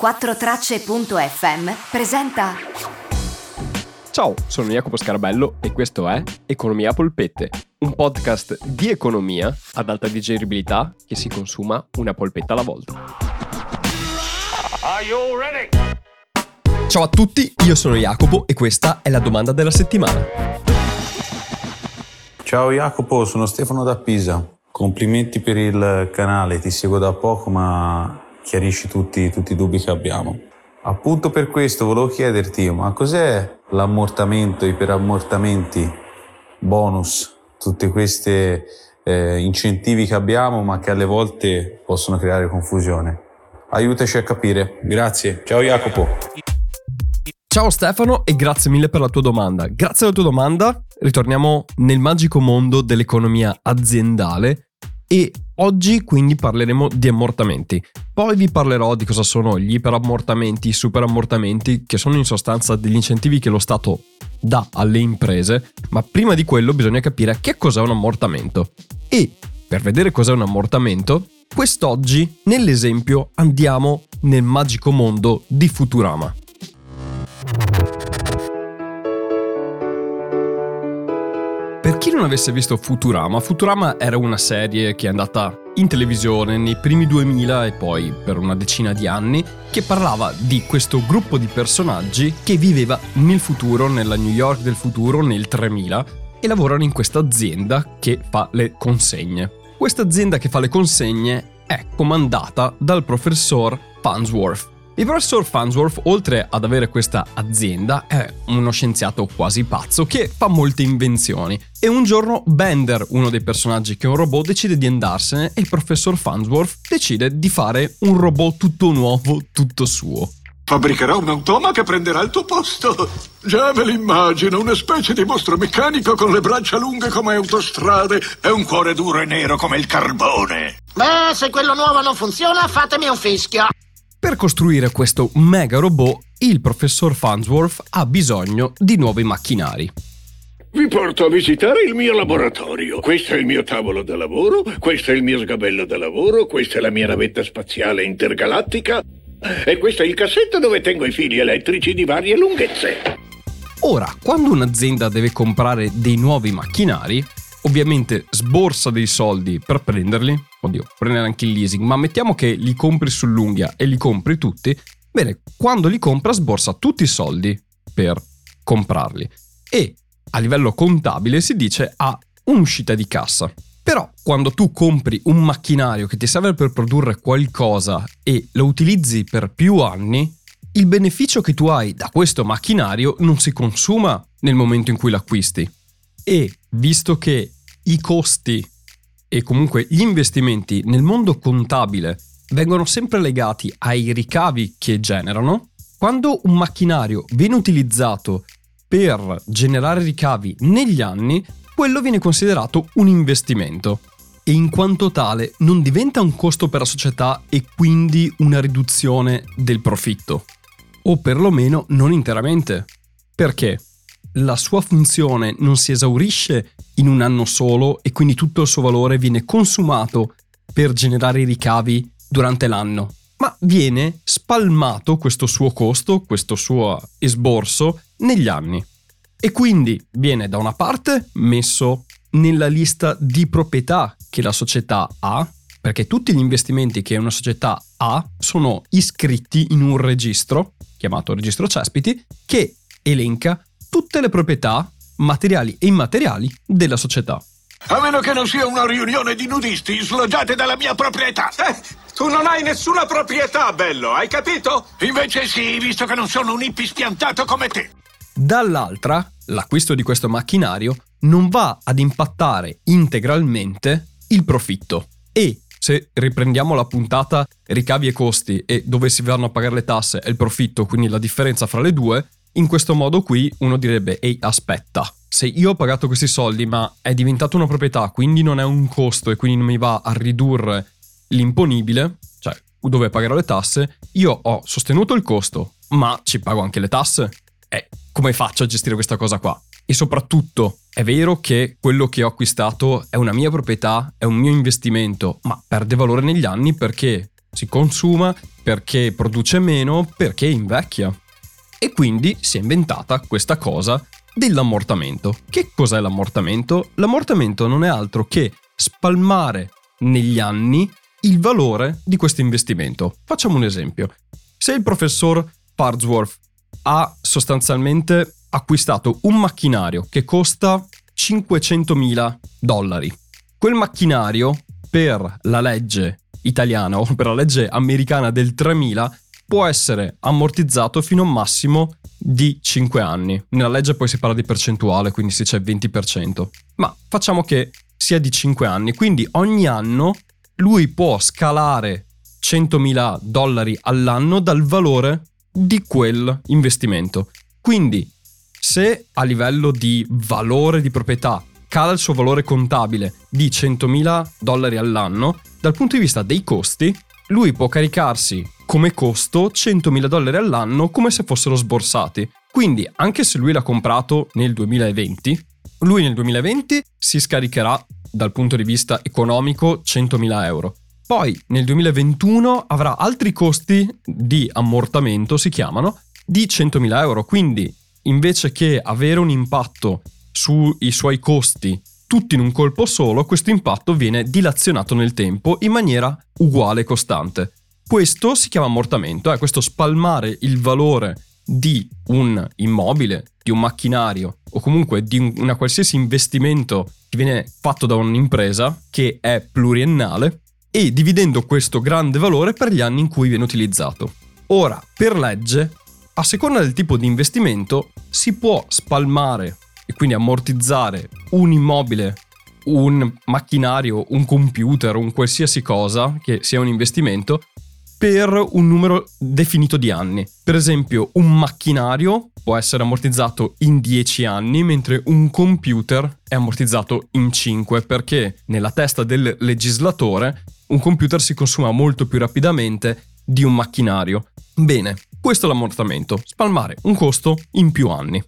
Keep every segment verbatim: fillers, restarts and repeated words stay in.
quattro tracce punto effe emme presenta... Ciao, sono Jacopo Scarabello e questo è Economia Polpette, un podcast di economia ad alta digeribilità che si consuma una polpetta alla volta. Are you ready? Ciao a tutti, io sono Jacopo e questa è la domanda della settimana. Ciao Jacopo, sono Stefano da Pisa. Complimenti per il canale, ti seguo da poco ma... chiarisci tutti, tutti i dubbi che abbiamo. Appunto per questo volevo chiederti, ma cos'è l'ammortamento, iper ammortamenti, bonus, tutti questi eh, incentivi che abbiamo ma che alle volte possono creare confusione? Aiutaci a capire, grazie. Ciao Jacopo. Ciao Stefano e grazie mille per la tua domanda. Grazie alla tua domanda ritorniamo nel magico mondo dell'economia aziendale e oggi quindi parleremo di ammortamenti. Poi vi parlerò di cosa sono gli iperammortamenti, i superammortamenti, che sono in sostanza degli incentivi che lo Stato dà alle imprese, ma prima di quello bisogna capire che cos'è un ammortamento. E per vedere cos'è un ammortamento, quest'oggi nell'esempio andiamo nel magico mondo di Futurama. Per chi non avesse visto Futurama, Futurama era una serie che è andata in televisione nei primi duemila e poi per una decina di anni, che parlava di questo gruppo di personaggi che viveva nel futuro, nella New York del futuro, nel tremila, e lavorano in questa azienda che fa le consegne. Questa azienda che fa le consegne è comandata dal professor Farnsworth. Il professor Farnsworth, oltre ad avere questa azienda, è uno scienziato quasi pazzo che fa molte invenzioni. E un giorno Bender, uno dei personaggi che è un robot, decide di andarsene e il professor Farnsworth decide di fare un robot tutto nuovo, tutto suo. Fabbricherò un automa che prenderà il tuo posto. Già ve l'immagino, una specie di mostro meccanico con le braccia lunghe come autostrade e un cuore duro e nero come il carbone. Beh, se quello nuovo non funziona, fatemi un fischio. Per costruire questo mega robot, il professor Farnsworth ha bisogno di nuovi macchinari. Vi porto a visitare il mio laboratorio. Questo è il mio tavolo da lavoro, questo è il mio sgabello da lavoro, questa è la mia navetta spaziale intergalattica e questo è il cassetto dove tengo i fili elettrici di varie lunghezze. Ora, quando un'azienda deve comprare dei nuovi macchinari, ovviamente sborsa dei soldi per prenderli, oddio, prendere anche il leasing, ma mettiamo che li compri sull'unghia e li compri tutti, bene, quando li compra sborsa tutti i soldi per comprarli e a livello contabile si dice ha un'uscita di cassa. Però quando tu compri un macchinario che ti serve per produrre qualcosa e lo utilizzi per più anni, il beneficio che tu hai da questo macchinario non si consuma nel momento in cui l'acquisti. E visto che i costi e comunque gli investimenti nel mondo contabile vengono sempre legati ai ricavi che generano, quando un macchinario viene utilizzato per generare ricavi negli anni, quello viene considerato un investimento e in quanto tale non diventa un costo per la società e quindi una riduzione del profitto, o perlomeno non interamente. Perché? La sua funzione non si esaurisce in un anno solo e quindi tutto il suo valore viene consumato per generare i ricavi durante l'anno, ma viene spalmato questo suo costo, questo suo esborso negli anni e quindi viene da una parte messo nella lista di proprietà che la società ha, perché tutti gli investimenti che una società ha sono iscritti in un registro chiamato registro cespiti che elenca tutte le proprietà, materiali e immateriali, della società. A meno che non sia una riunione di nudisti sloggiate dalla mia proprietà. Eh, tu non hai nessuna proprietà, bello, hai capito? Invece sì, visto che non sono un hippie spiantato come te. Dall'altra, l'acquisto di questo macchinario non va ad impattare integralmente il profitto. E se riprendiamo la puntata ricavi e costi e dove si vanno a pagare le tasse e il profitto, quindi la differenza fra le due, in questo modo qui uno direbbe, ehi aspetta, se io ho pagato questi soldi ma è diventata una proprietà, quindi non è un costo e quindi non mi va a ridurre l'imponibile, cioè dove pagherò le tasse, io ho sostenuto il costo ma ci pago anche le tasse. Eh, come faccio a gestire questa cosa qua? E soprattutto è vero che quello che ho acquistato è una mia proprietà, è un mio investimento, ma perde valore negli anni perché si consuma, perché produce meno, perché invecchia. E quindi si è inventata questa cosa dell'ammortamento. Che cos'è l'ammortamento? L'ammortamento non è altro che spalmare negli anni il valore di questo investimento. Facciamo un esempio. Se il professor Farnsworth ha sostanzialmente acquistato un macchinario che costa cinquecentomila dollari, quel macchinario per la legge italiana o per la legge americana del tremila può essere ammortizzato fino a un massimo di cinque anni. Nella legge poi si parla di percentuale, quindi se c'è il venti per cento, ma facciamo che sia di cinque anni, quindi ogni anno lui può scalare centomila dollari all'anno dal valore di quel investimento. Quindi se a livello di valore di proprietà cala il suo valore contabile di centomila dollari all'anno, dal punto di vista dei costi lui può caricarsi come costo centomila dollari all'anno come se fossero sborsati. Quindi anche se lui l'ha comprato nel duemilaventi, lui nel duemilaventi si scaricherà dal punto di vista economico centomila euro. Poi nel duemilaventuno avrà altri costi di ammortamento, si chiamano, di centomila euro. Quindi invece che avere un impatto sui suoi costi tutti in un colpo solo, questo impatto viene dilazionato nel tempo in maniera uguale e costante. Questo si chiama ammortamento, è questo spalmare il valore di un immobile, di un macchinario o comunque di un, una qualsiasi investimento che viene fatto da un'impresa che è pluriennale, e dividendo questo grande valore per gli anni in cui viene utilizzato. Ora, per legge, a seconda del tipo di investimento si può spalmare e quindi ammortizzare un immobile, un macchinario, un computer, un qualsiasi cosa che sia un investimento per un numero definito di anni. Per esempio, un macchinario può essere ammortizzato in dieci anni, mentre un computer è ammortizzato in cinque, perché nella testa del legislatore un computer si consuma molto più rapidamente di un macchinario. Bene, questo è l'ammortamento, spalmare un costo in più anni.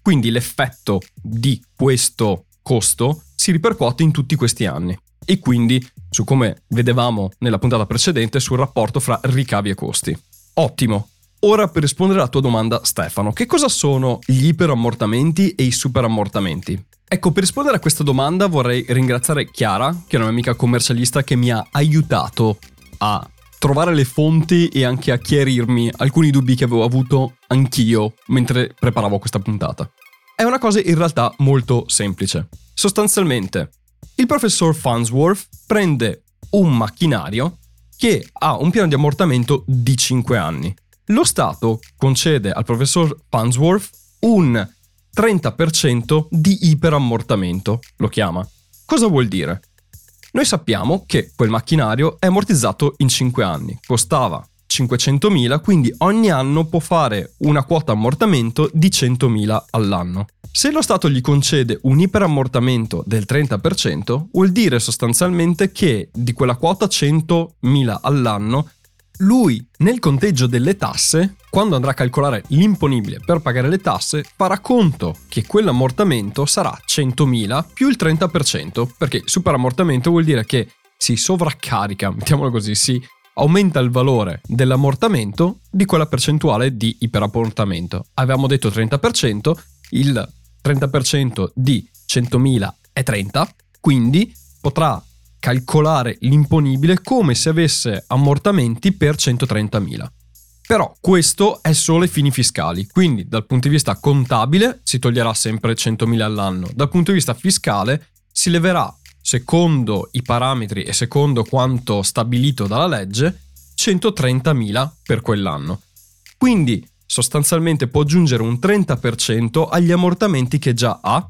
Quindi l'effetto di questo costo si ripercuote in tutti questi anni. E quindi, su come vedevamo nella puntata precedente, sul rapporto fra ricavi e costi. Ottimo! Ora, per rispondere alla tua domanda, Stefano, che cosa sono gli iperammortamenti e i superammortamenti? Ecco, per rispondere a questa domanda vorrei ringraziare Chiara, che è una mia amica commercialista che mi ha aiutato a trovare le fonti e anche a chiarirmi alcuni dubbi che avevo avuto anch'io mentre preparavo questa puntata. È una cosa in realtà molto semplice. Sostanzialmente, il professor Farnsworth prende un macchinario che ha un piano di ammortamento di cinque anni. Lo Stato concede al professor Farnsworth un trenta per cento di iperammortamento, lo chiama. Cosa vuol dire? Noi sappiamo che quel macchinario è ammortizzato in cinque anni, costava cinquecentomila, quindi ogni anno può fare una quota ammortamento di centomila all'anno. Se lo Stato gli concede un iperammortamento del trenta per cento, vuol dire sostanzialmente che di quella quota centomila all'anno, lui nel conteggio delle tasse, quando andrà a calcolare l'imponibile per pagare le tasse, farà conto che quell'ammortamento sarà centomila più il trenta per cento, perché superammortamento vuol dire che si sovraccarica, mettiamolo così, si aumenta il valore dell'ammortamento di quella percentuale di iperammortamento. Avevamo detto trenta per cento, il trenta per cento di centomila è trenta, quindi potrà calcolare l'imponibile come se avesse ammortamenti per centotrentamila. Però questo è solo ai fini fiscali, quindi dal punto di vista contabile si toglierà sempre centomila all'anno, dal punto di vista fiscale si leverà, secondo i parametri e secondo quanto stabilito dalla legge, centotrentamila per quell'anno. Quindi sostanzialmente può aggiungere un trenta per cento agli ammortamenti che già ha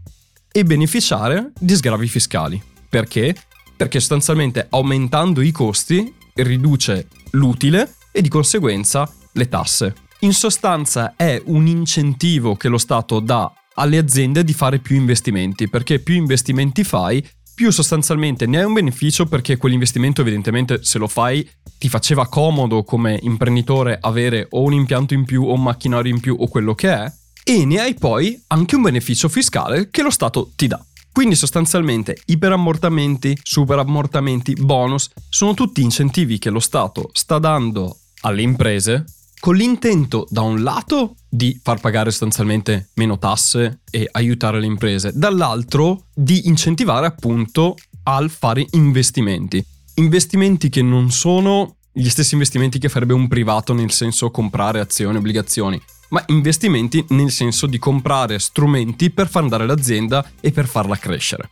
e beneficiare di sgravi fiscali. Perché? Perché sostanzialmente aumentando i costi riduce l'utile e di conseguenza le tasse. In sostanza è un incentivo che lo Stato dà alle aziende di fare più investimenti, perché più investimenti fai, più sostanzialmente ne hai un beneficio, perché quell'investimento evidentemente se lo fai ti faceva comodo come imprenditore avere o un impianto in più o un macchinario in più o quello che è, e ne hai poi anche un beneficio fiscale che lo Stato ti dà. Quindi sostanzialmente iperammortamenti, superammortamenti, bonus sono tutti incentivi che lo Stato sta dando alle imprese con l'intento, da un lato, di far pagare sostanzialmente meno tasse e aiutare le imprese, dall'altro di incentivare appunto al fare investimenti. Investimenti che non sono gli stessi investimenti che farebbe un privato, nel senso comprare azioni, obbligazioni, ma investimenti nel senso di comprare strumenti per far andare l'azienda e per farla crescere.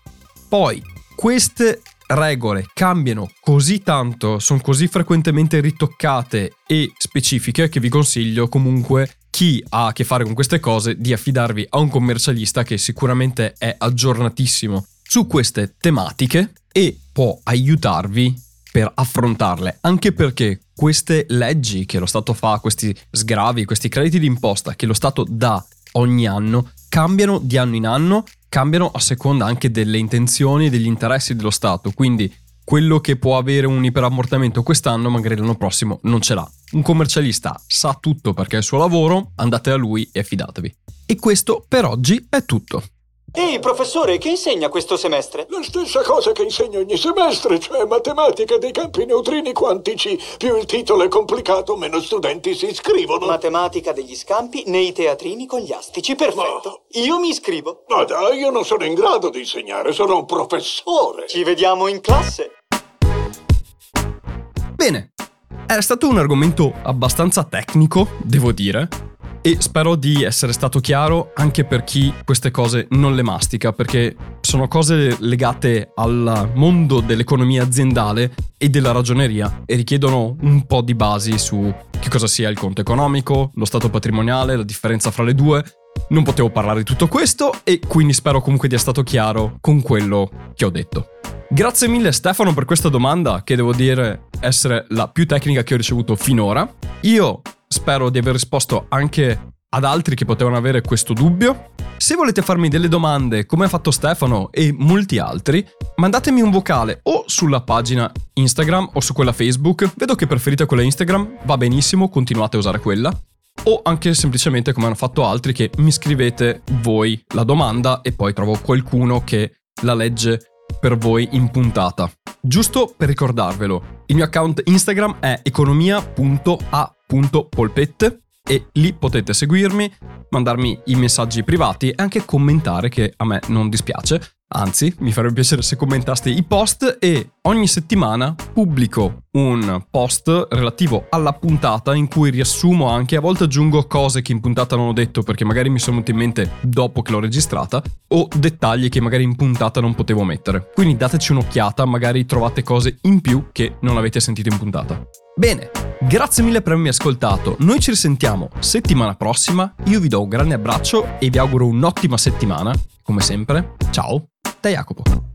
Poi, queste regole cambiano così tanto, sono così frequentemente ritoccate e specifiche, che vi consiglio comunque, chi ha a che fare con queste cose, di affidarvi a un commercialista che sicuramente è aggiornatissimo su queste tematiche e può aiutarvi per affrontarle, anche perché queste leggi che lo Stato fa, questi sgravi, questi crediti d'imposta che lo Stato dà ogni anno, cambiano di anno in anno, cambiano a seconda anche delle intenzioni e degli interessi dello Stato, quindi quello che può avere un iper ammortamento quest'anno magari l'anno prossimo non ce l'ha. Un commercialista sa tutto perché è il suo lavoro, andate a lui e affidatevi. E questo per oggi è tutto. Ehi, professore, che insegna questo semestre? La stessa cosa che insegno ogni semestre, cioè matematica dei campi neutrini quantici. Più il titolo è complicato, meno studenti si iscrivono. Matematica degli scampi nei teatrini con gli astici, perfetto. No. Io mi iscrivo. No dai, io non sono in grado di insegnare, sono un professore. Ci vediamo in classe. Bene, era stato un argomento abbastanza tecnico, devo dire. E spero di essere stato chiaro anche per chi queste cose non le mastica, perché sono cose legate al mondo dell'economia aziendale e della ragioneria e richiedono un po' di basi su che cosa sia il conto economico, lo stato patrimoniale, la differenza fra le due. Non potevo parlare di tutto questo e quindi spero comunque di essere stato chiaro con quello che ho detto. Grazie mille Stefano per questa domanda, che devo dire essere la più tecnica che ho ricevuto finora. Io spero di aver risposto anche ad altri che potevano avere questo dubbio. Se volete farmi delle domande, come ha fatto Stefano e molti altri, mandatemi un vocale o sulla pagina Instagram o su quella Facebook. Vedo che preferite quella Instagram, va benissimo, continuate a usare quella. O anche semplicemente, come hanno fatto altri, che mi scrivete voi la domanda e poi trovo qualcuno che la legge per voi in puntata. Giusto per ricordarvelo, il mio account Instagram è economia punto a punto polpette e lì potete seguirmi, mandarmi i messaggi privati e anche commentare, che a me non dispiace, anzi mi farebbe piacere se commentaste i post. E ogni settimana pubblico un post relativo alla puntata in cui riassumo, anche a volte aggiungo cose che in puntata non ho detto perché magari mi sono venute in mente dopo che l'ho registrata, o dettagli che magari in puntata non potevo mettere, quindi dateci un'occhiata, magari trovate cose in più che non avete sentito in puntata. Bene, grazie mille per avermi ascoltato, noi ci risentiamo settimana prossima, io vi do un grande abbraccio e vi auguro un'ottima settimana, come sempre, ciao da Jacopo.